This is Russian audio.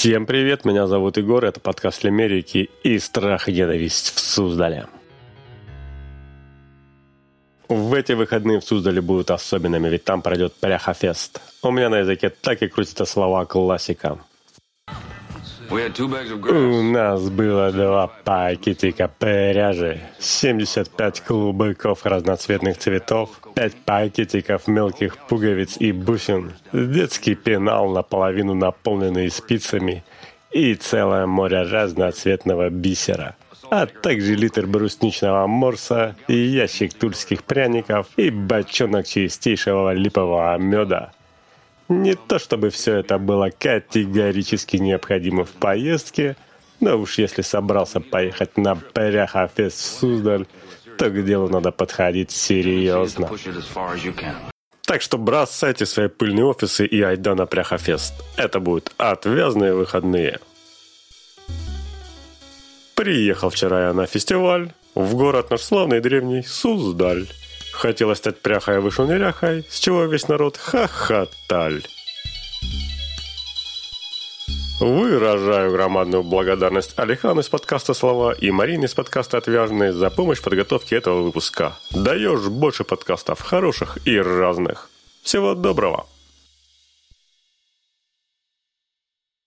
Всем привет, меня зовут Егор, это подкаст «Лемерики» и «Страх и ненависть» в Суздале. В эти выходные в Суздале будут особенными, ведь там пройдет ПряхаФест. У меня на языке так и крутятся слова классика. У нас было 2 пакетика пряжи, 75 клубыков разноцветных цветов, 5 пакетиков мелких пуговиц и бусин, детский пенал, наполовину наполненный спицами, и целое море разноцветного бисера, а также литр брусничного морса, ящик тульских пряников и бочонок чистейшего липового меда. Не то чтобы все это было категорически необходимо в поездке, но уж если собрался поехать на ПряхаФест в Суздаль, то к делу надо подходить серьезно. Так что бросайте свои пыльные офисы и айда на ПряхаФест. Это будут отвязные выходные. Приехал вчера я на фестиваль в город наш славный древний Суздаль. Хотела стать пряхой, а вышел неряхой, с чего весь народ хохоталь. Выражаю громадную благодарность Алихану из подкаста «Слова» и Марине из подкаста «Отвяжные» за помощь в подготовке этого выпуска. Даешь больше подкастов, хороших и разных. Всего доброго!